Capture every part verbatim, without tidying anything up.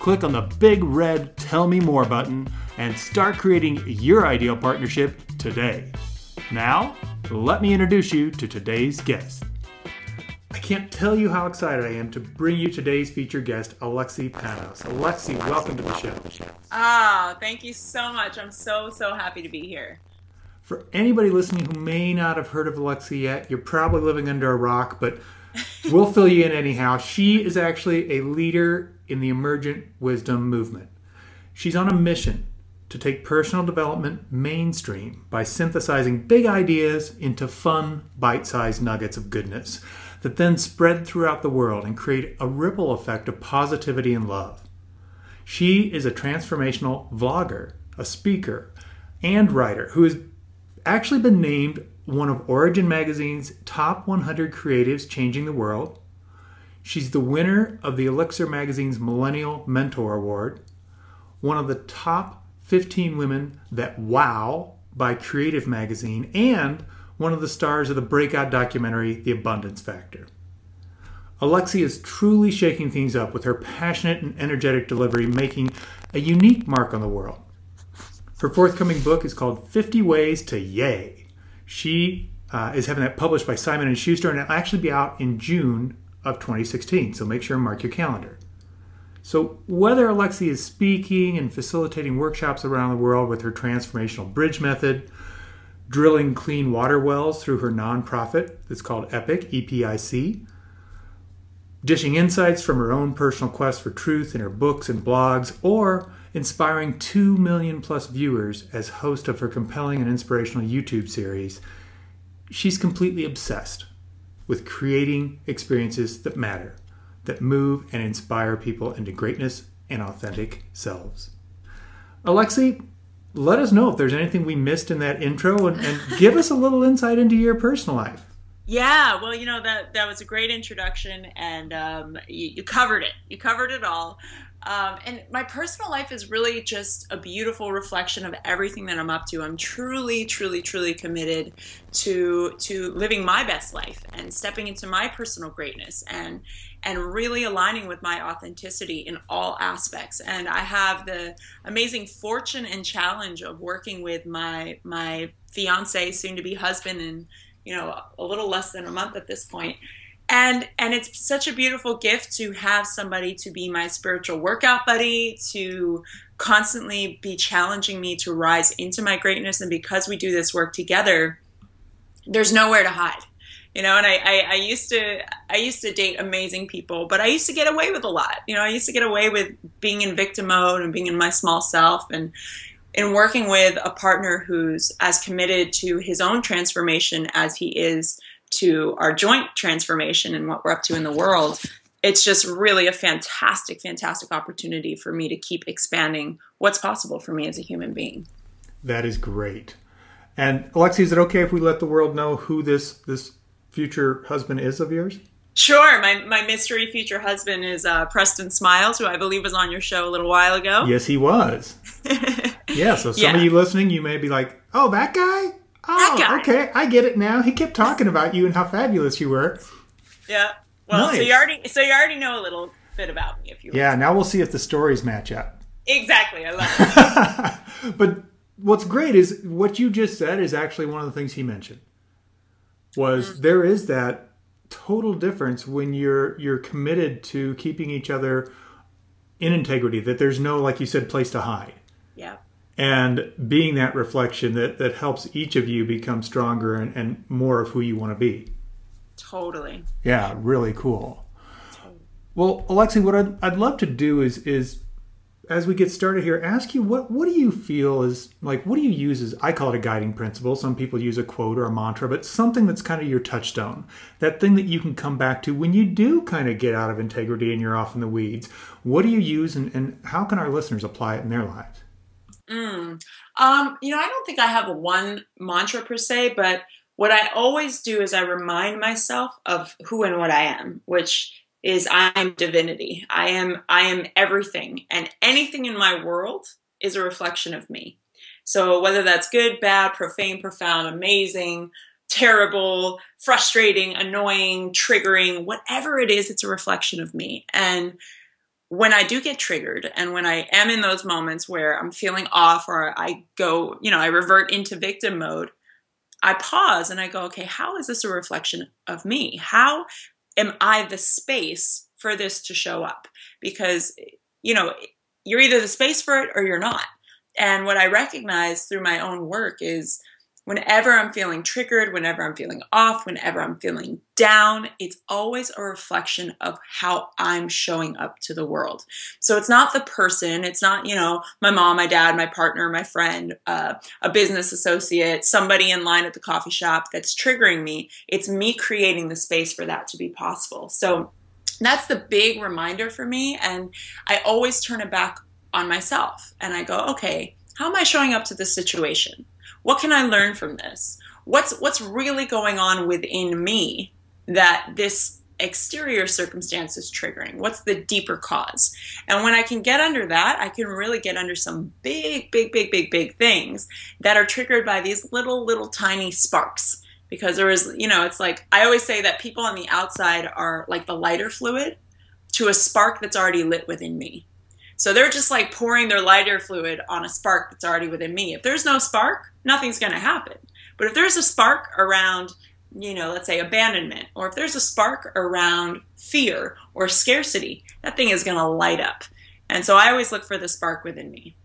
click on the big red Tell Me More button, and start creating your ideal partnership today. Now, let me introduce you to today's guest. I can't tell you how excited I am to bring you today's featured guest, Alexi Panos. Alexi, welcome to the show. Oh, thank you so much. I'm so, so happy to be here. For anybody listening who may not have heard of Alexi yet, you're probably living under a rock, but we'll fill you in anyhow. She is actually a leader in the emergent wisdom movement. She's on a mission to take personal development mainstream by synthesizing big ideas into fun, bite-sized nuggets of goodness that then spread throughout the world and create a ripple effect of positivity and love. She is a transformational vlogger, a speaker, and writer who is actually been named one of Origin Magazine's top one hundred creatives changing the world. She's the winner of the Elixir Magazine's Millennial Mentor Award, one of the top fifteen women that wow by Creative Magazine, and one of the stars of the breakout documentary, The Abundance Factor. Alexi is truly shaking things up with her passionate and energetic delivery, making a unique mark on the world. Her forthcoming book is called fifty Ways to Yay. She uh, is having that published by Simon and Schuster, and it'll actually be out in June of twenty sixteen, so make sure and mark your calendar. So whether Alexi is speaking and facilitating workshops around the world with her transformational bridge method, drilling clean water wells through her nonprofit that's called Epic, E P I C, dishing insights from her own personal quest for truth in her books and blogs, or inspiring two million plus viewers as host of her compelling and inspirational YouTube series, she's completely obsessed with creating experiences that matter, that move and inspire people into greatness and authentic selves. Alexi, let us know if there's anything we missed in that intro and, and give us a little insight into your personal life. Yeah, well, you know, that, that was a great introduction, and um, you, you covered it. You covered it all. Um, and my personal life is really just a beautiful reflection of everything that I'm up to. I'm truly, truly, truly committed to to living my best life and stepping into my personal greatness and and really aligning with my authenticity in all aspects. And I have the amazing fortune and challenge of working with my my fiance, soon to be husband, in you know a little less than a month at this point. And and it's such a beautiful gift to have somebody to be my spiritual workout buddy, to constantly be challenging me to rise into my greatness. And because we do this work together, there's nowhere to hide. You know, and I, I, I used to I used to date amazing people, but I used to get away with a lot. You know, I used to get away with being in victim mode and being in my small self, and in working with a partner who's as committed to his own transformation as he is to our joint transformation and what we're up to in the world, it's just really a fantastic, fantastic opportunity for me to keep expanding what's possible for me as a human being. That is great. And Alexi, is it okay if we let the world know who this this future husband is of yours? Sure. My my mystery future husband is uh, Preston Smiles, who I believe was on your show a little while ago. Yes, he was. Yeah, so some yeah. of you listening, you may be like, oh, that guy? Oh, okay. I get it now. He kept talking about you and how fabulous you were. Yeah. Well, nice. so you already so you already know a little bit about me if you. Yeah. Listen. Now we'll see if the stories match up. Exactly. I love it. But what's great is what you just said is actually one of the things he mentioned. Was mm-hmm. there is that total difference when you're you're committed to keeping each other in integrity, that there's no, like you said, place to hide. Yeah. And being that reflection that, that helps each of you become stronger and, and more of who you want to be. Totally. Yeah, really cool. Totally. Well, Alexi, what I'd, I'd love to do is is as we get started here, ask you, what, what do you feel is, like, what do you use as, I call it a guiding principle. Some people use a quote or a mantra, but something that's kind of your touchstone, that thing that you can come back to when you do kind of get out of integrity and you're off in the weeds. What do you use, and, and how can our listeners apply it in their lives? Mm. Um, you know, I don't think I have a one mantra per se, but what I always do is I remind myself of who and what I am, which is I am divinity. I am I am everything, and anything in my world is a reflection of me. So whether that's good, bad, profane, profound, amazing, terrible, frustrating, annoying, triggering, whatever it is, it's a reflection of me. And when I do get triggered, and when I am in those moments where I'm feeling off, or I go, you know, I revert into victim mode, I pause and I go, okay, how is this a reflection of me? How am I the space for this to show up? Because, you know, you're either the space for it or you're not. And what I recognize through my own work is whenever I'm feeling triggered, whenever I'm feeling off, whenever I'm feeling down, it's always a reflection of how I'm showing up to the world. So it's not the person. It's not, you know, my mom, my dad, my partner, my friend, uh, a business associate, somebody in line at the coffee shop that's triggering me. It's me creating the space for that to be possible. So that's the big reminder for me. And I always turn it back on myself and I go, okay, how am I showing up to this situation? What can I learn from this? What's what's really going on within me that this exterior circumstance is triggering? What's the deeper cause? And when I can get under that, I can really get under some big, big, big, big, big things that are triggered by these little, little tiny sparks. Because there is, you know, it's like, I always say that people on the outside are like the lighter fluid to a spark that's already lit within me. So they're just like pouring their lighter fluid on a spark that's already within me. If there's no spark, nothing's going to happen. But if there's a spark around, you know, let's say abandonment, or if there's a spark around fear or scarcity, that thing is going to light up. And so I always look for the spark within me.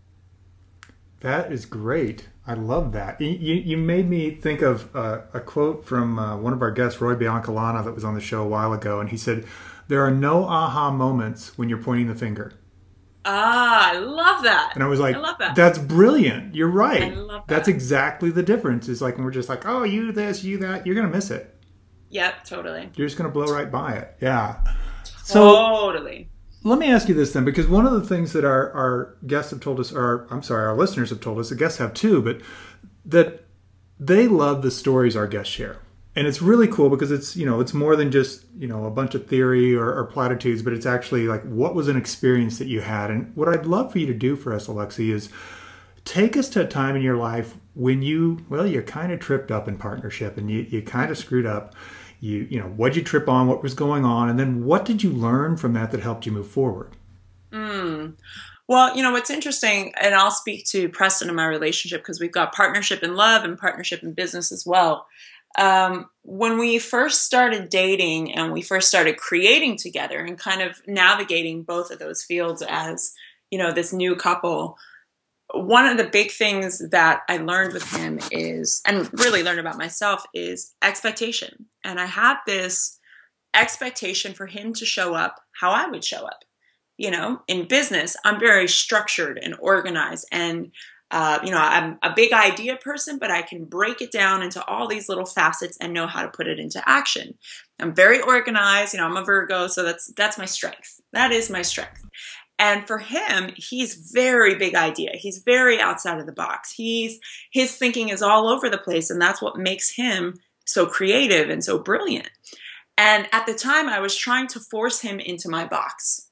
That is great. I love that. You you made me think of uh, a quote from uh, one of our guests, Roy Biancalana, that was on the show a while ago. And he said, there are no aha moments when you're pointing the finger. Ah, I love that. And I was like, I love that. That's brilliant. You're right. I love that. That's exactly the difference. It's like when we're just like, oh, you this, you that, you're going to miss it. Yep, totally. You're just going to blow right by it. Yeah. Totally. So, let me ask you this then, because one of the things that our, our guests have told us, or I'm sorry, our listeners have told us, the guests have too, but that they love the stories our guests share. And it's really cool because it's, you know, it's more than just, you know, a bunch of theory or, or platitudes, but it's actually like, what was an experience that you had? And what I'd love for you to do for us, Alexi, is take us to a time in your life when you, well, you kind of tripped up in partnership and you, you kind of screwed up. You, you know, what'd you trip on? What was going on? And then what did you learn from that that helped you move forward? Mm. Well, you know, what's interesting, and I'll speak to Preston and my relationship because we've got partnership in love and partnership in business as well. Um, when we first started dating and we first started creating together and kind of navigating both of those fields as, you know, this new couple, one of the big things that I learned with him is, and really learned about myself, is expectation. And I had this expectation for him to show up how I would show up. You know, in business, I'm very structured and organized, and Uh, you know, I'm a big idea person, but I can break it down into all these little facets and know how to put it into action. I'm very organized. You know, I'm a Virgo, so that's that's my strength. That is my strength. And for him, he's very big idea. He's very outside of the box. He's his thinking is all over the place, and that's what makes him so creative and so brilliant. And at the time, I was trying to force him into my box.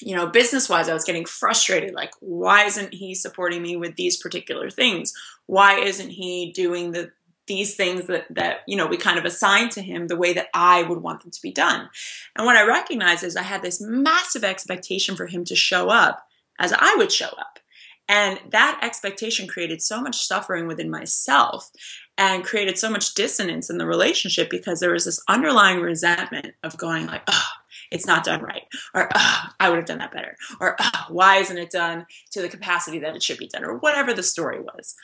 You know, business-wise, I was getting frustrated. Like, why isn't he supporting me with these particular things? Why isn't he doing the these things that, that, you know, we kind of assigned to him the way that I would want them to be done? And what I recognized is I had this massive expectation for him to show up as I would show up. And that expectation created so much suffering within myself and created so much dissonance in the relationship because there was this underlying resentment of going like, oh, it's not done right, or oh, I would have done that better, or oh, why isn't it done to the capacity that it should be done, or whatever the story was.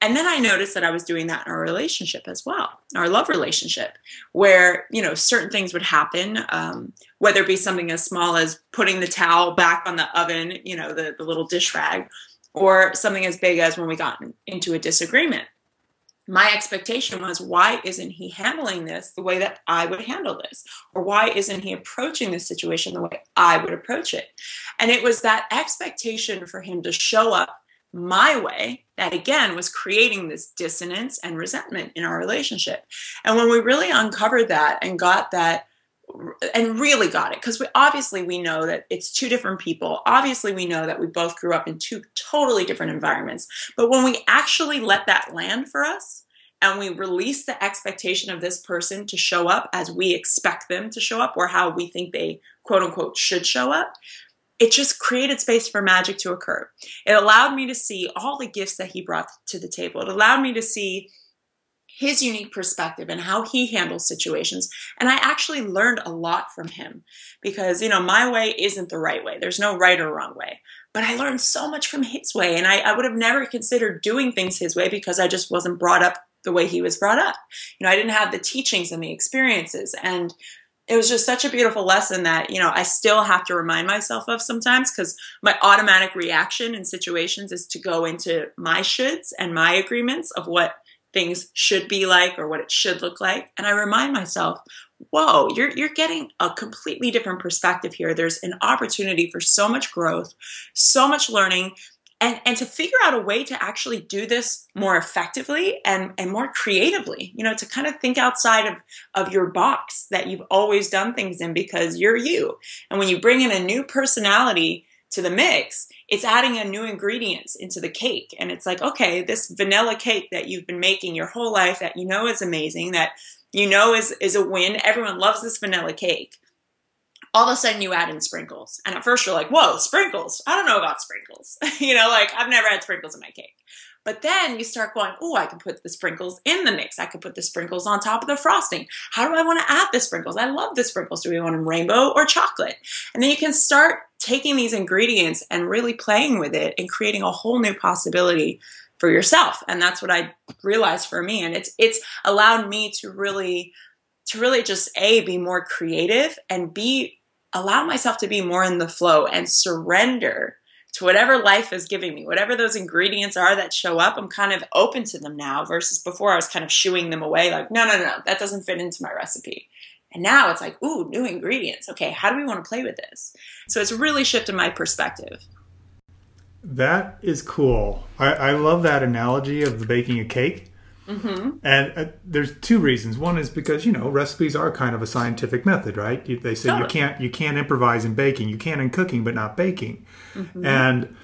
And then I noticed that I was doing that in our relationship as well, our love relationship, where, you know, certain things would happen, um, whether it be something as small as putting the towel back on the oven, you know, the, the little dish rag, or something as big as when we got into a disagreement. My expectation was, why isn't he handling this the way that I would handle this? Or why isn't he approaching this situation the way I would approach it? And it was that expectation for him to show up my way that, again, was creating this dissonance and resentment in our relationship. And when we really uncovered that and got that and really got it, because we obviously we know that it's two different people. Obviously, we know that we both grew up in two totally different environments. But when we actually let that land for us and we release the expectation of this person to show up as we expect them to show up or how we think they, quote unquote, should show up, it just created space for magic to occur. It allowed me to see all the gifts that he brought to the table. It allowed me to see his unique perspective and how he handles situations. And I actually learned a lot from him because, you know, my way isn't the right way. There's no right or wrong way. But I learned so much from his way. And I, I would have never considered doing things his way because I just wasn't brought up the way he was brought up. You know, I didn't have the teachings and the experiences. And it was just such a beautiful lesson that, you know, I still have to remind myself of sometimes because my automatic reaction in situations is to go into my shoulds and my agreements of what things should be like or what it should look like. And I remind myself, whoa, you're, you're getting a completely different perspective here. There's an opportunity for so much growth, so much learning, and, and to figure out a way to actually do this more effectively and, and more creatively, you know, to kind of think outside of, of your box that you've always done things in because you're you. And when you bring in a new personality to the mix, it's adding a new ingredients into the cake. And it's like, okay, this vanilla cake that you've been making your whole life that you know is amazing, that you know is, is a win. Everyone loves this vanilla cake. All of a sudden you add in sprinkles. And at first you're like, whoa, sprinkles. I don't know about sprinkles. You know, like I've never had sprinkles in my cake. But then you start going, oh, I can put the sprinkles in the mix. I could put the sprinkles on top of the frosting. How do I want to add the sprinkles? I love the sprinkles. Do we want them rainbow or chocolate? And then you can start taking these ingredients and really playing with it and creating a whole new possibility for yourself. And that's what I realized for me. And it's it's allowed me to really, to really just A, be more creative and B, allow myself to be more in the flow and surrender to whatever life is giving me, whatever those ingredients are that show up. I'm kind of open to them now versus before I was kind of shooing them away like, no, no, no, that doesn't fit into my recipe. And now it's like, ooh, new ingredients. Okay, how do we want to play with this? So it's really shifted my perspective. That is cool. I, I love that analogy of the baking a cake. Mm-hmm. And uh, there's two reasons. One is because, you know, recipes are kind of a scientific method, right? You, they say oh. you can't you can't improvise in baking. You can in cooking, but not baking. Mm-hmm. And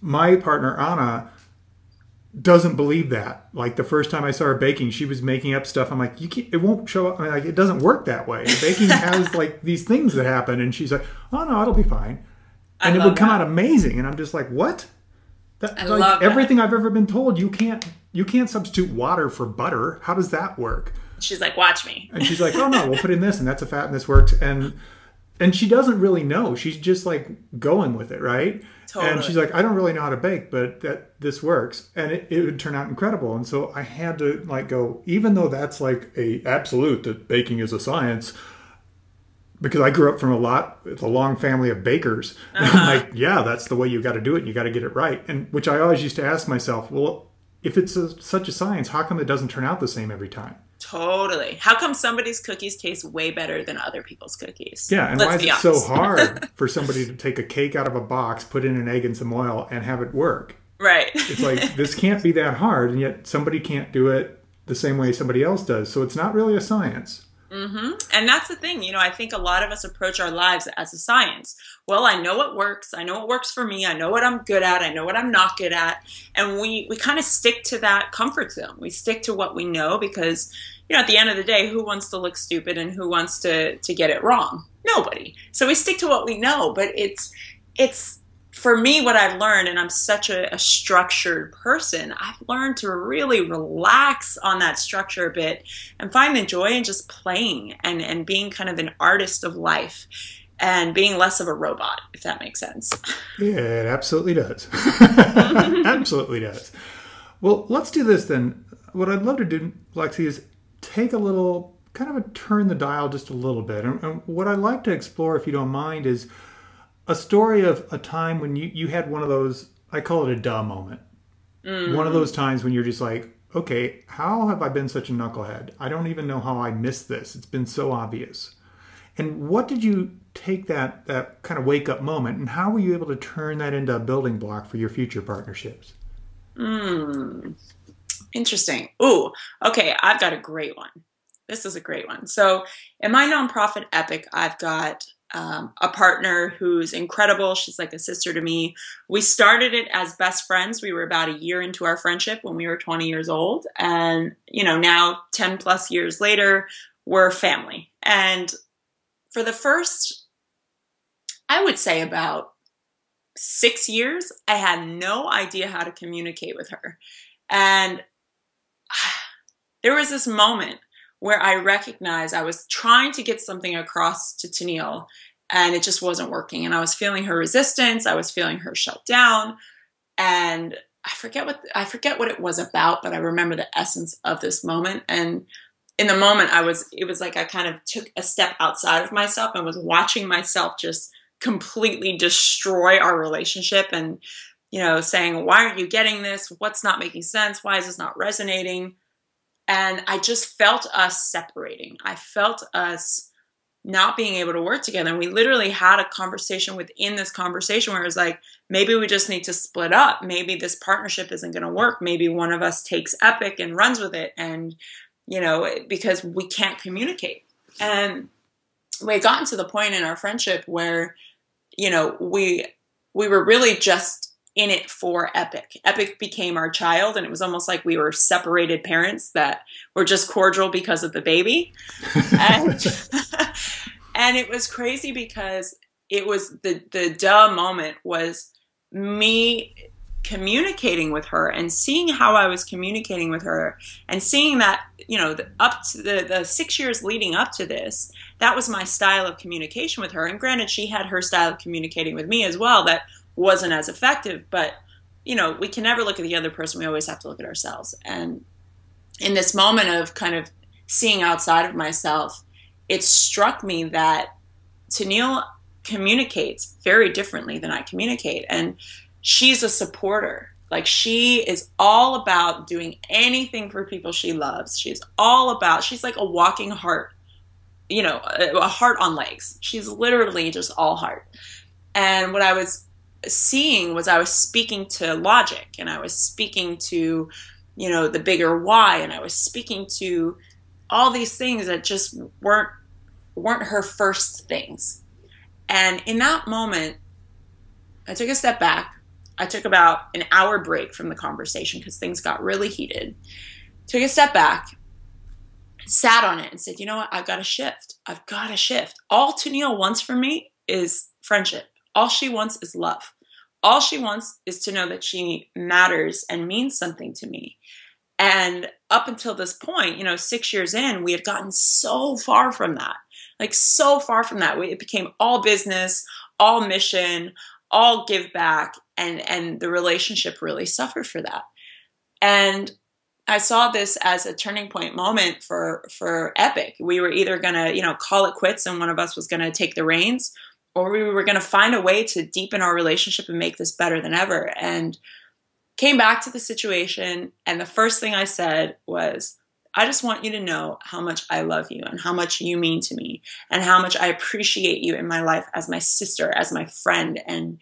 my partner, Anna, doesn't believe that. Like the first time I saw her baking, she was making up stuff. I'm like, you can't, it won't show up. I mean, like, it doesn't work that way. Baking has like these things that happen. And she's like, oh, no, it'll be fine. And I it would come that. out amazing. And I'm just like, what? That, I like, love everything that. I've ever been told, you can't you can't substitute water for butter. How does that work? She's like, watch me. And she's like, oh no, we'll put in this and that's a fat and this works. And and she doesn't really know. She's just like going with it, right? Totally. And she's like, I don't really know how to bake, but that this works. And it, it would turn out incredible. And so I had to like go, even though that's like a absolute that baking is a science, because I grew up from a lot, with a long family of bakers. Uh-huh. I'm like, yeah, that's the way you got to do it. You got to get it right. And which I always used to ask myself, well, if it's a, such a science, how come it doesn't turn out the same every time? Totally. How come somebody's cookies taste way better than other people's cookies? Yeah, and Let's why is it honest. so hard for somebody to take a cake out of a box, put in an egg and some oil, and have it work? Right. It's like, this can't be that hard, and yet somebody can't do it the same way somebody else does. So it's not really a science. Mm-hmm. And that's the thing, you know, I think a lot of us approach our lives as a science. Well, I know what works. I know what works for me. I know what I'm good at. I know what I'm not good at. And we, we kind of stick to that comfort zone. We stick to what we know because, you know, at the end of the day, who wants to look stupid and who wants to, to get it wrong? Nobody. So we stick to what we know, but it's, it's, for me, what I've learned, and I'm such a, a structured person, I've learned to really relax on that structure a bit and find the joy in just playing and, and being kind of an artist of life and being less of a robot, if that makes sense. Yeah, it absolutely does. Absolutely does. Well, let's do this then. What I'd love to do, Alexi, is take a little, kind of a turn the dial just a little bit. And, and what I'd like to explore, if you don't mind, is a story of a time when you, you had one of those, I call it a duh moment. Mm. One of those times when you're just like, okay, how have I been such a knucklehead? I don't even know how I missed this. It's been so obvious. And what did you take that, that kind of wake-up moment, and how were you able to turn that into a building block for your future partnerships? Mm. Interesting. Ooh, okay, I've got a great one. This is a great one. So in my nonprofit Epic, I've got um, a partner who's incredible. She's like a sister to me. We started it as best friends. We were about a year into our friendship when we were twenty years old. And, you know, now ten plus years later, we're family. And for the first, I would say about six years, I had no idea how to communicate with her. And there was this moment where I recognized I was trying to get something across to Tennille, and it just wasn't working. And I was feeling her resistance. I was feeling her shut down. And I forget what I forget what it was about, but I remember the essence of this moment. And in the moment, I was it was like I kind of took a step outside of myself and was watching myself just completely destroy our relationship, and, you know, saying, why aren't you getting this? What's not making sense? Why is this not resonating? And I just felt us separating. I felt us not being able to work together. And we literally had a conversation within this conversation where it was like, maybe we just need to split up. Maybe this partnership isn't going to work. Maybe one of us takes Epic and runs with it. And, you know, because we can't communicate. And we had gotten to the point in our friendship where, you know, we we were really just in it for Epic. Epic became our child, and it was almost like we were separated parents that were just cordial because of the baby. and, and it was crazy because it was the, the duh moment was me communicating with her and seeing how I was communicating with her and seeing that, you know, the, up to the, the six years leading up to this, that was my style of communication with her. And granted, she had her style of communicating with me as well that wasn't as effective, but, you know, we can never look at the other person. We always have to look at ourselves. And in this moment of kind of seeing outside of myself, it struck me that Tennille communicates very differently than I communicate. And she's a supporter. Like, she is all about doing anything for people she loves. She's all about, she's like a walking heart, you know, a heart on legs. She's literally just all heart. And what I was seeing was I was speaking to logic, and I was speaking to, you know, the bigger why, and I was speaking to all these things that just weren't weren't her first things. And in that moment, I took a step back. I took about an hour break from the conversation because things got really heated. Took a step back, sat on it, and said, you know what? I've got to shift. I've got to shift. All Tennille wants from me is friendship. All she wants is love. All she wants is to know that she matters and means something to me. And up until this point, you know, six years in, we had gotten so far from that, like so far from that. It became all business, all mission, all give back. And, and the relationship really suffered for that. And I saw this as a turning point moment for, for Epic. We were either going to, you know, call it quits, and one of us was going to take the reins, or we were going to find a way to deepen our relationship and make this better than ever. And came back to the situation, and the first thing I said was, I just want you to know how much I love you and how much you mean to me and how much I appreciate you in my life as my sister, as my friend, and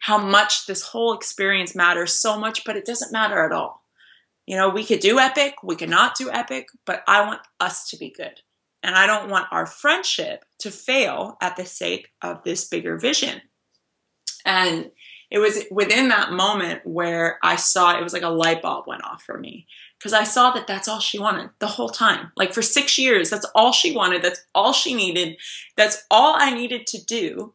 how much this whole experience matters so much, but it doesn't matter at all. You know, we could do Epic, we could not do Epic, but I want us to be good. And I don't want our friendship to fail at the sake of this bigger vision. And it was within that moment where I saw, it was like a light bulb went off for me, because I saw that that's all she wanted the whole time. Like, for six years, that's all she wanted. That's all she needed. That's all I needed to do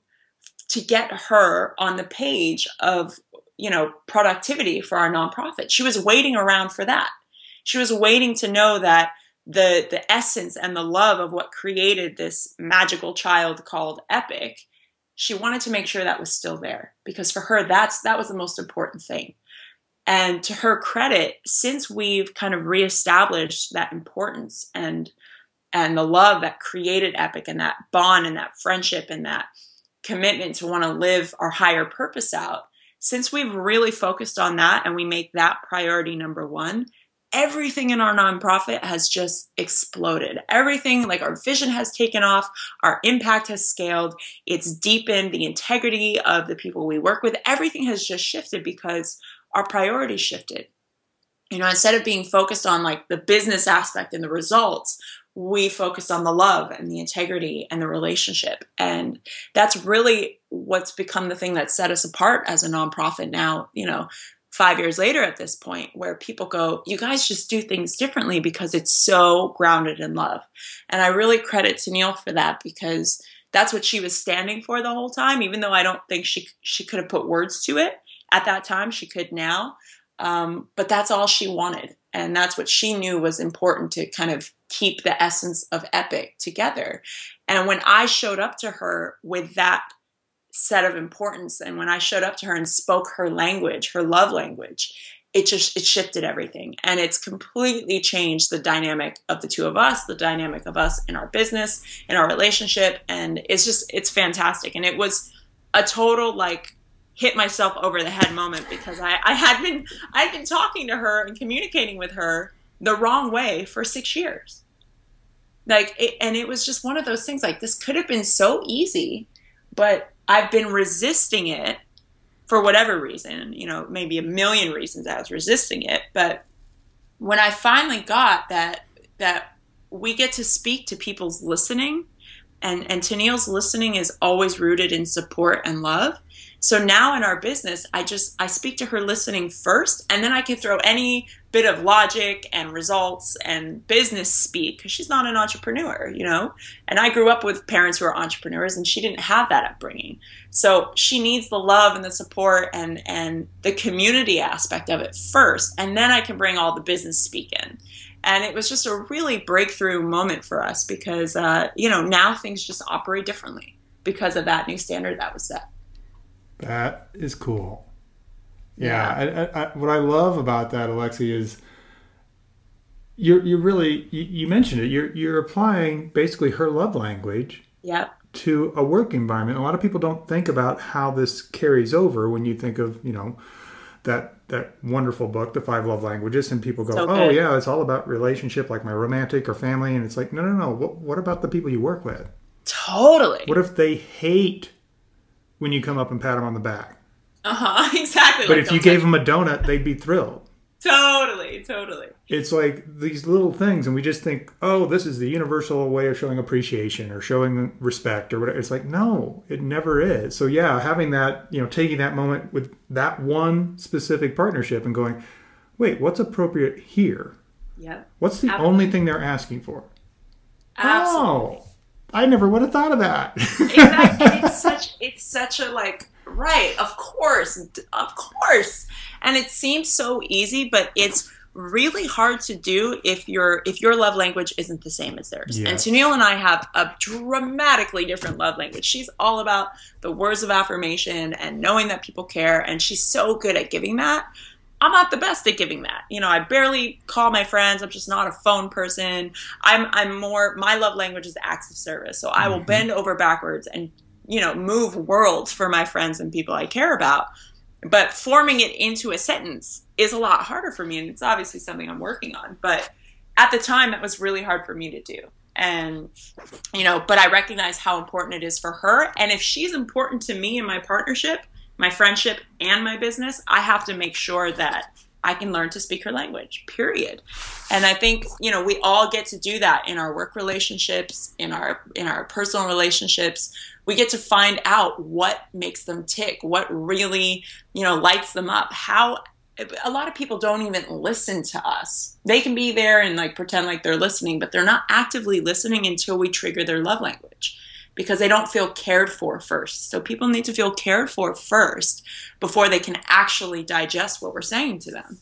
to get her on the page of, you know, productivity for our nonprofit. She was waiting around for that. She was waiting to know that the the essence and the love of what created this magical child called Epic, she wanted to make sure that was still there, because for her, that's that was the most important thing. And to her credit, since we've kind of reestablished that importance and and the love that created Epic and that bond and that friendship and that commitment to want to live our higher purpose out, since we've really focused on that and we make that priority number one, everything in our nonprofit has just exploded. Everything, like our vision has taken off, our impact has scaled, it's deepened, the integrity of the people we work with, everything has just shifted because our priorities shifted. You know, instead of being focused on like the business aspect and the results, we focused on the love and the integrity and the relationship. And that's really what's become the thing that set us apart as a nonprofit now, you know, five years later at this point, where people go, you guys just do things differently because it's so grounded in love. And I really credit Tennille for that, because that's what she was standing for the whole time, even though I don't think she she could have put words to it at that time. She could now, um, but that's all she wanted. And that's what she knew was important to kind of keep the essence of Epic together. And when I showed up to her with that set of importance, and when I showed up to her and spoke her language, her love language, it just, it shifted everything. And it's completely changed the dynamic of the two of us, the dynamic of us in our business, in our relationship. And it's just, it's fantastic. And it was a total, like, hit myself over the head moment, because I, I had been, I'd been talking to her and communicating with her the wrong way for six years. Like, it, and it was just one of those things, like, this could have been so easy, but I've been resisting it for whatever reason, you know, maybe a million reasons I was resisting it. But when I finally got that, that we get to speak to people's listening, and, and Tennille's listening is always rooted in support and love. So now in our business, I just, I speak to her listening first, and then I can throw any bit of logic and results and business speak, because she's not an entrepreneur, you know, and I grew up with parents who are entrepreneurs, and she didn't have that upbringing. So she needs the love and the support and, and the community aspect of it first, and then I can bring all the business speak in. And it was just a really breakthrough moment for us, because, uh, you know, now things just operate differently because of that new standard that was set. That is cool. Yeah. yeah. I, I, I, what I love about that, Alexi, is you're, you're really, you, you mentioned it, you're, you're applying basically her love language yep. to a work environment. A lot of people don't think about how this carries over when you think of, you know, that, that wonderful book, The Five Love Languages, and people go, so oh yeah, it's all about relationship, like my romantic or family. And it's like, no, no, no. What, what about the people you work with? Totally. What if they hate when you come up and pat them on the back? Uh-huh, exactly. But like if you gave them a donut, they'd be thrilled. Totally, totally. It's like these little things, and we just think, oh, this is the universal way of showing appreciation or showing respect or whatever. It's like, no, it never is. So yeah, having that, you know, taking that moment with that one specific partnership and going, wait, what's appropriate here? Yeah. What's the Absolutely. only thing they're asking for? Absolutely. Oh, I never would have thought of that. Exactly. It's such, it's such a like, right, of course, of course. And it seems so easy, but it's really hard to do if your if your love language isn't the same as theirs. Yes. And Tennille and I have a dramatically different love language. She's all about the words of affirmation and knowing that people care, and she's so good at giving that. I'm not the best at giving that. You know, I barely call my friends. I'm just not a phone person. I'm I'm more, my love language is acts of service. So I will mm-hmm. bend over backwards and, you know, move worlds for my friends and people I care about. But forming it into a sentence is a lot harder for me. And it's obviously something I'm working on. But at the time, that was really hard for me to do. And, you know, but I recognize how important it is for her. And if she's important to me in my partnership, my friendship, and my business, I have to make sure that I can learn to speak her language, period. And I think, you know, we all get to do that in our work relationships, in our in our personal relationships. We get to find out what makes them tick, what really, you know, lights them up. How a lot of people don't even listen to us. They can be there and like pretend like they're listening, but they're not actively listening until we trigger their love language, because they don't feel cared for first. So people need to feel cared for first before they can actually digest what we're saying to them.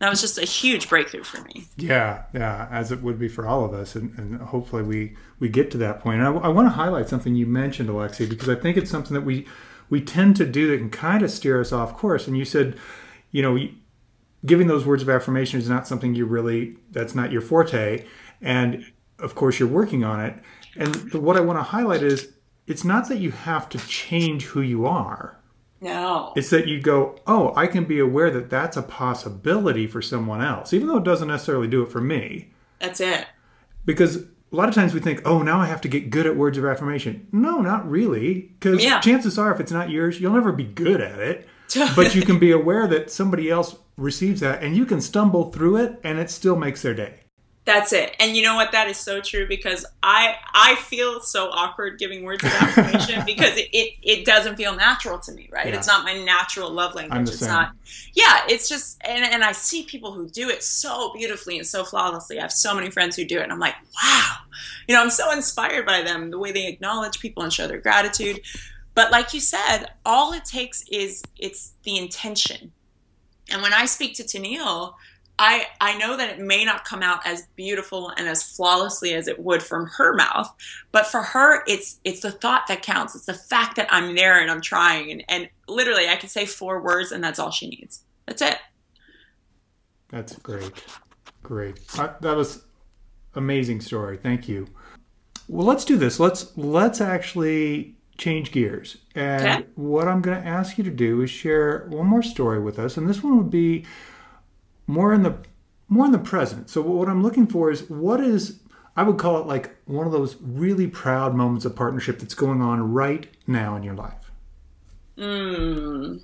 That was just a huge breakthrough for me. Yeah, yeah, as it would be for all of us. And, and hopefully we, we get to that point. And I, I want to highlight something you mentioned, Alexi, because I think it's something that we, we tend to do that can kind of steer us off course. And you said, you know, giving those words of affirmation is not something you really, that's not your forte. And of course, you're working on it. And what I want to highlight is it's not that you have to change who you are. No. It's that you go, oh, I can be aware that that's a possibility for someone else, even though it doesn't necessarily do it for me. That's it. Because a lot of times we think, oh, now I have to get good at words of affirmation. No, not really. Because yeah. chances are, if it's not yours, you'll never be good at it. But you can be aware that somebody else receives that, and you can stumble through it, and it still makes their day. That's it. And you know what? That is so true, because I I feel so awkward giving words of affirmation because it, it, it doesn't feel natural to me, right? Yeah. It's not my natural love language. I'm the same. It's not. Yeah, it's just, and, and I see people who do it so beautifully and so flawlessly. I have so many friends who do it, and I'm like, wow. You know, I'm so inspired by them, the way they acknowledge people and show their gratitude. But like you said, all it takes is it's the intention. And when I speak to Tennille, I, I know that it may not come out as beautiful and as flawlessly as it would from her mouth, but for her, it's it's the thought that counts. It's the fact that I'm there and I'm trying. And, and literally, I can say four words, and that's all she needs. That's it. That's great. Great. I, that was amazing story. Thank you. Well, let's do this. Let's let's actually change gears. And okay. What I'm going to ask you to do is share one more story with us. And this one would be more in the more in the present. So what I'm looking for is what is, I would call it like one of those really proud moments of partnership that's going on right now in your life. Mm.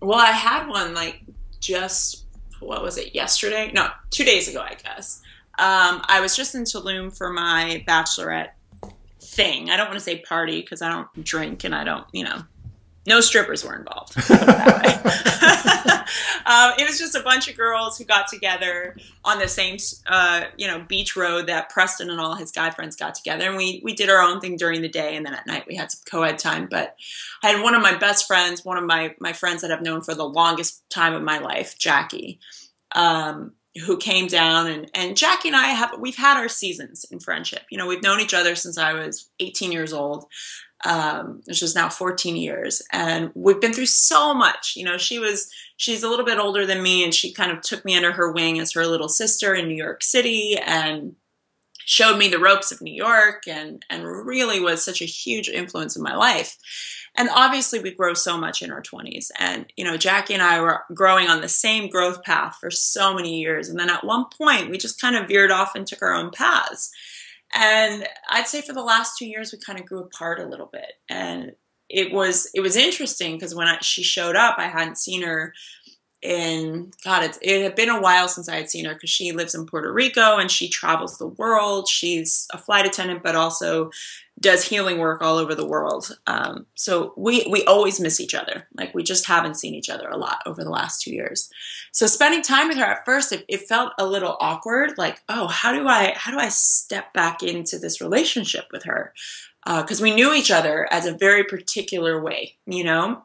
Well, I had one like just, what was it, yesterday? No, two days ago, I guess. Um, I was just in Tulum for my bachelorette thing. I don't want to say party because I don't drink and I don't, you know, no strippers were involved. Um, it was just a bunch of girls who got together on the same, uh, you know, beach road that Preston and all his guy friends got together. And we, we did our own thing during the day. And then at night we had some co-ed time. But I had one of my best friends, one of my, my friends that I've known for the longest time of my life, Jackie, um, who came down. And, and Jackie and I have, we've had our seasons in friendship. You know, we've known each other since I was eighteen years old. Um, which is now fourteen years. And we've been through so much. You know, she was, she's a little bit older than me, and she kind of took me under her wing as her little sister in New York City and showed me the ropes of New York and, and really was such a huge influence in my life. And obviously we grow so much in our twenties. And, you know, Jackie and I were growing on the same growth path for so many years. And then at one point we just kind of veered off and took our own paths. And I'd say for the last two years, we kind of grew apart a little bit. And it was it was interesting because when I, she showed up, I hadn't seen her in, God, it, it had been a while since I had seen her because she lives in Puerto Rico and she travels the world. She's a flight attendant, but also does healing work all over the world. Um, so we, we always miss each other. Like we just haven't seen each other a lot over the last two years. So spending time with her at first, it, it felt a little awkward. Like, oh, how do I, how do I step back into this relationship with her? Uh, 'cause we knew each other as a very particular way, you know?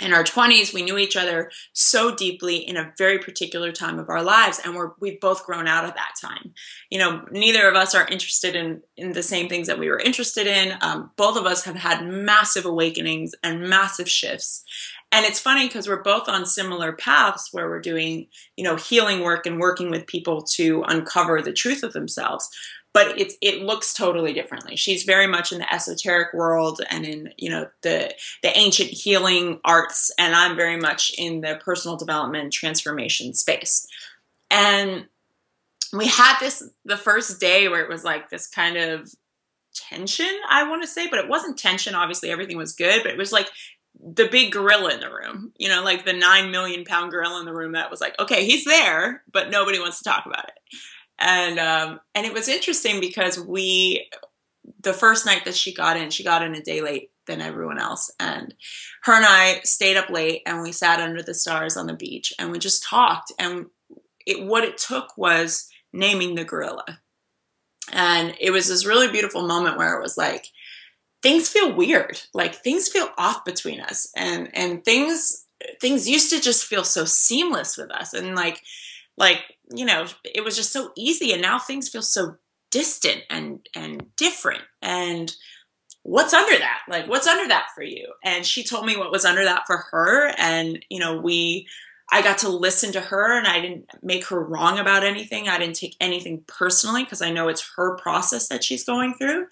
In our twenties, we knew each other so deeply in a very particular time of our lives, and we're, we've both grown out of that time. You know, neither of us are interested in, in the same things that we were interested in. Um, both of us have had massive awakenings and massive shifts. And it's funny because we're both on similar paths where we're doing, you know, healing work and working with people to uncover the truth of themselves. But it, it looks totally differently. She's very much in the esoteric world and in, you know, the the ancient healing arts. And I'm very much in the personal development transformation space. And we had this the first day where it was like this kind of tension, I want to say. But it wasn't tension. Obviously, everything was good. But it was like the big gorilla in the room, you know, like the nine million pound gorilla in the room that was like, okay, he's there, but nobody wants to talk about it. And, um, and it was interesting because we, the first night that she got in, she got in a day late than everyone else. And her and I stayed up late and we sat under the stars on the beach and we just talked. And it, what it took was naming the gorilla. And it was this really beautiful moment where it was like, things feel weird. Like things feel off between us, and, and things, things used to just feel so seamless with us. And like, like, you know, it was just so easy, and now things feel so distant and, and different. And what's under that? Like, what's under that for you? And she told me what was under that for her. And, you know, we, I got to listen to her, and I didn't make her wrong about anything. I didn't take anything personally because I know it's her process that she's going through.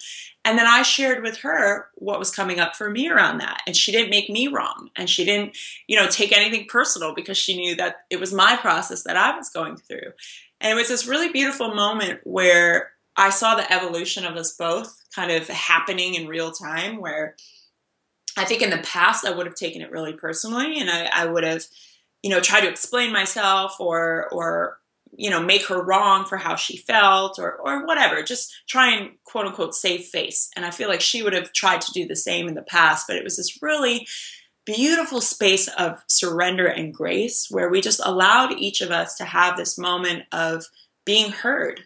And then I shared with her what was coming up for me around that. And she didn't make me wrong. And she didn't, you know, take anything personal because she knew that it was my process that I was going through. And it was this really beautiful moment where I saw the evolution of us both kind of happening in real time, where I think in the past I would have taken it really personally, and I, I would have, you know, try to explain myself or, or, you know, make her wrong for how she felt or, or whatever, just try and quote unquote save face. And I feel like she would have tried to do the same in the past, but it was this really beautiful space of surrender and grace where we just allowed each of us to have this moment of being heard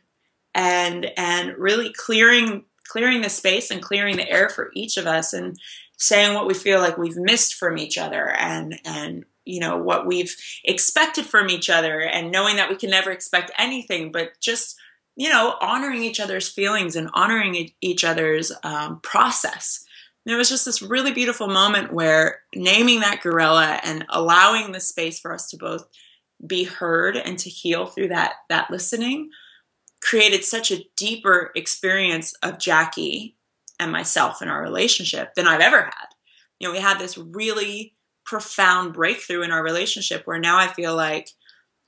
and, and really clearing, clearing the space and clearing the air for each of us and saying what we feel like we've missed from each other and, and, you know, what we've expected from each other, and knowing that we can never expect anything, but just, you know, honoring each other's feelings and honoring each other's um, process. And it was just this really beautiful moment where naming that gorilla and allowing the space for us to both be heard and to heal through that, that listening created such a deeper experience of Jackie and myself in our relationship than I've ever had. You know, we had this really profound breakthrough in our relationship where now I feel like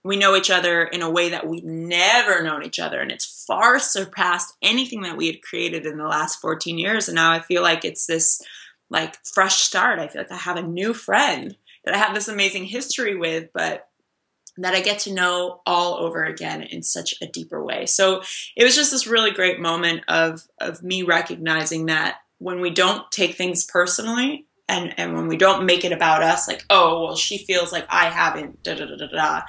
we know each other in a way that we've never known each other, and it's far surpassed anything that we had created in the last fourteen years. And now I feel like it's this like fresh start. I feel like I have a new friend that I have this amazing history with, but that I get to know all over again in such a deeper way. So it was just this really great moment of of me recognizing that when we don't take things personally, And and when we don't make it about us, like, oh, well, she feels like I haven't, da, da, da, da, da.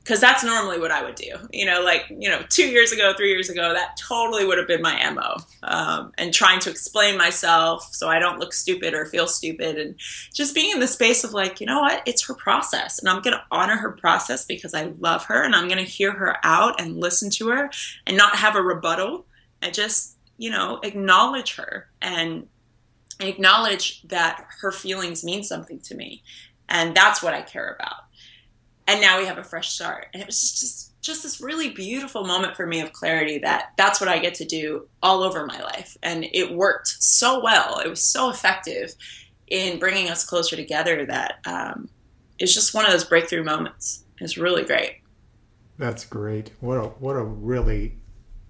Because that's normally what I would do. You know, like, you know, two years ago, three years ago, that totally would have been my M O. Um, and trying to explain myself so I don't look stupid or feel stupid. And just being in the space of like, you know what, it's her process. And I'm going to honor her process because I love her. And I'm going to hear her out and listen to her and not have a rebuttal. And just, you know, acknowledge her and I acknowledge that her feelings mean something to me, and that's what I care about. And now we have a fresh start. And it was just, just, just this really beautiful moment for me of clarity that that's what I get to do all over my life. And it worked so well. It was so effective in bringing us closer together that um, it's just one of those breakthrough moments. It's really great. That's great. What a, what a really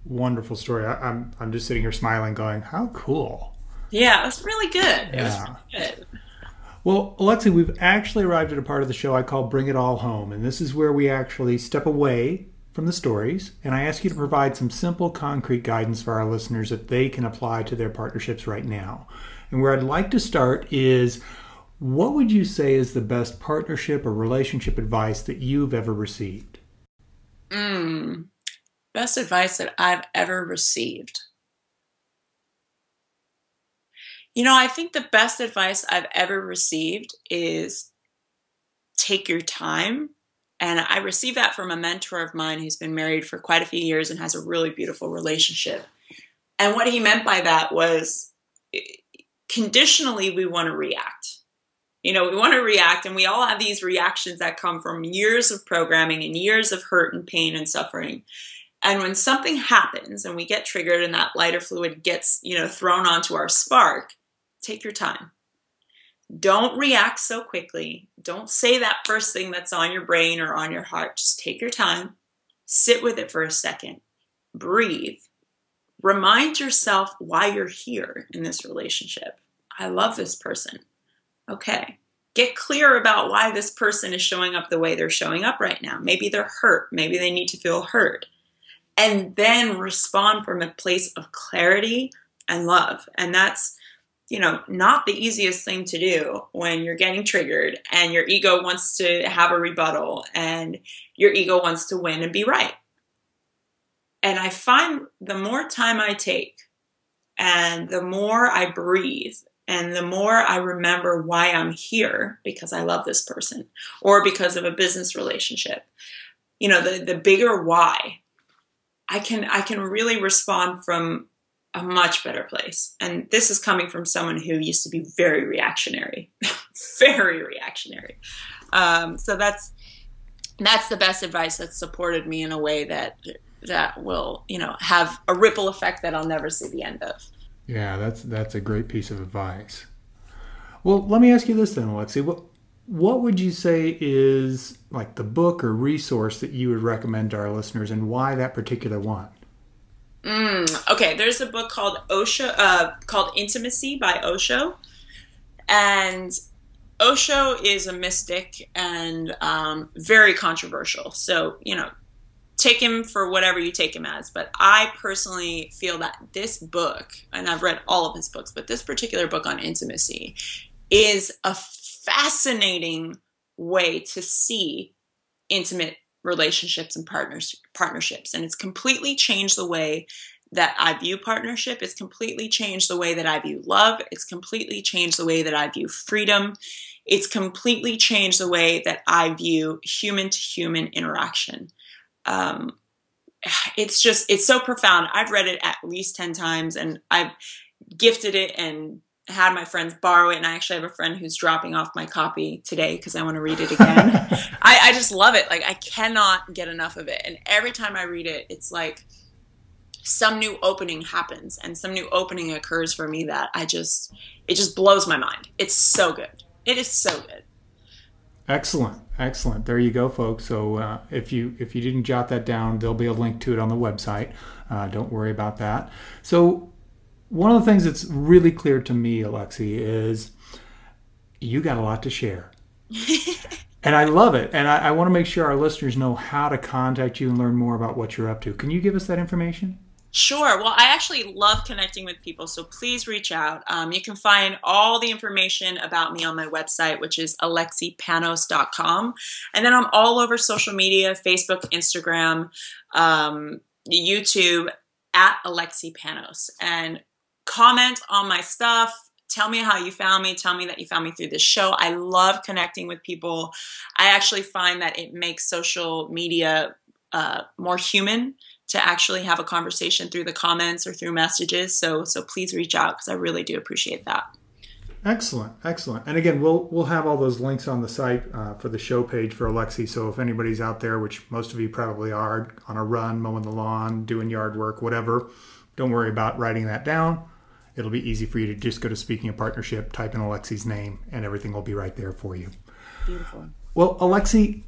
wonderful story. I, I'm, I'm just sitting here smiling going, how cool. Yeah, it was really good. It yeah. was really good. Well, Alexi, we've actually arrived at a part of the show I call Bring It All Home. And this is where we actually step away from the stories. And I ask you to provide some simple, concrete guidance for our listeners that they can apply to their partnerships right now. And where I'd like to start is, what would you say is the best partnership or relationship advice that you've ever received? Mm, best advice that I've ever received. You know, I think the best advice I've ever received is take your time. And I received that from a mentor of mine who's been married for quite a few years and has a really beautiful relationship. And what he meant by that was, conditionally, we want to react. You know, we want to react, and we all have these reactions that come from years of programming and years of hurt and pain and suffering. And when something happens and we get triggered and that lighter fluid gets, you know, thrown onto our spark, take your time. Don't react so quickly. Don't say that first thing that's on your brain or on your heart. Just take your time. Sit with it for a second. Breathe. Remind yourself why you're here in this relationship. I love this person. Okay. Get clear about why this person is showing up the way they're showing up right now. Maybe they're hurt. Maybe they need to feel heard. And then respond from a place of clarity and love. And that's, you know, not the easiest thing to do when you're getting triggered and your ego wants to have a rebuttal and your ego wants to win and be right. And I find the more time I take and the more I breathe and the more I remember why I'm here, because I love this person or because of a business relationship, you know, the, the bigger why, I can I can really respond from a much better place. And this is coming from someone who used to be very reactionary, very reactionary. Um, so that's that's the best advice that's supported me in a way that that will, you know, have a ripple effect that I'll never see the end of. Yeah, that's that's a great piece of advice. Well, let me ask you this then, Alexi. What what would you say is like the book or resource that you would recommend to our listeners, and why that particular one? Mm, okay, there's a book called Osho, uh, called Intimacy by Osho, and Osho is a mystic and um, very controversial. So, you know, take him for whatever you take him as. But I personally feel that this book, and I've read all of his books, but this particular book on intimacy is a fascinating way to see intimate relationships and partners, partnerships. And it's completely changed the way that I view partnership. It's completely changed the way that I view love. It's completely changed the way that I view freedom. It's completely changed the way that I view human to human interaction. Um, it's just, it's so profound. I've read it at least ten times, and I've gifted it and had my friends borrow it. And I actually have a friend who's dropping off my copy today because I want to read it again. I, I just love it. Like, I cannot get enough of it. And every time I read it, it's like some new opening happens and some new opening occurs for me that I just, it just blows my mind. It's so good. It is so good. Excellent. Excellent. There you go, folks. So uh, if you if you didn't jot that down, there'll be a link to it on the website. Uh, don't worry about that. So one of the things that's really clear to me, Alexi, is you got a lot to share. And I love it. And I, I want to make sure our listeners know how to contact you and learn more about what you're up to. Can you give us that information? Sure. Well, I actually love connecting with people, so please reach out. Um, you can find all the information about me on my website, which is Alexi Panos dot com. And then I'm all over social media, Facebook, Instagram, um, YouTube, at Alexi Panos. And comment on my stuff. Tell me how you found me. Tell me that you found me through this show. I love connecting with people. I actually find that it makes social media uh, more human to actually have a conversation through the comments or through messages. So so please reach out, because I really do appreciate that. Excellent. Excellent. And again, we'll we'll have all those links on the site uh, for the show page for Alexi. So if anybody's out there, which most of you probably are, on a run, mowing the lawn, doing yard work, whatever, don't worry about writing that down. It'll be easy for you to just go to Speaking of Partnership, type in Alexi's name, and everything will be right there for you. Beautiful. Well, Alexi,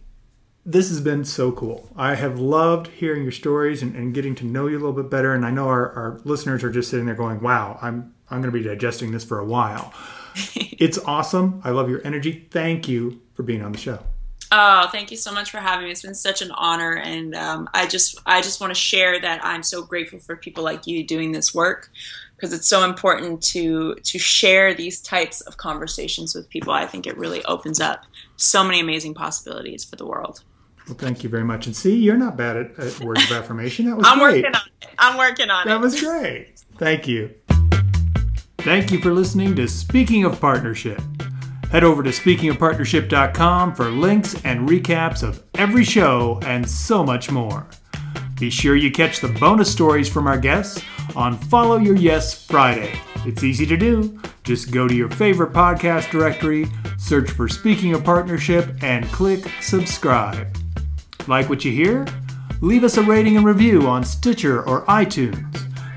this has been so cool. I have loved hearing your stories and, and getting to know you a little bit better. And I know our, our listeners are just sitting there going, wow, I'm I'm going to be digesting this for a while. It's awesome. I love your energy. Thank you for being on the show. Oh, thank you so much for having me. It's been such an honor. And um, I just I just want to share that I'm so grateful for people like you doing this work, because it's so important to to share these types of conversations with people. I think it really opens up so many amazing possibilities for the world. Well, thank you very much. And see, you're not bad at, at words of affirmation. That was I'm great. Working on it. I'm working on that it. That was great. Thank you. Thank you for listening to Speaking of Partnership. Head over to speaking of partnership dot com for links and recaps of every show and so much more. Be sure you catch the bonus stories from our guests on Follow Your Yes Friday. It's easy to do. Just go to your favorite podcast directory, search for Speaking of Partnership, and click subscribe. Like what you hear? Leave us a rating and review on Stitcher or iTunes.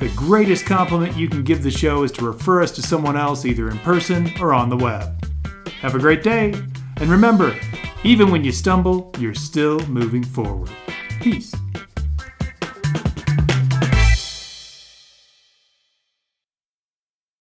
The greatest compliment you can give the show is to refer us to someone else, either in person or on the web. Have a great day, and remember, even when you stumble, you're still moving forward. Peace.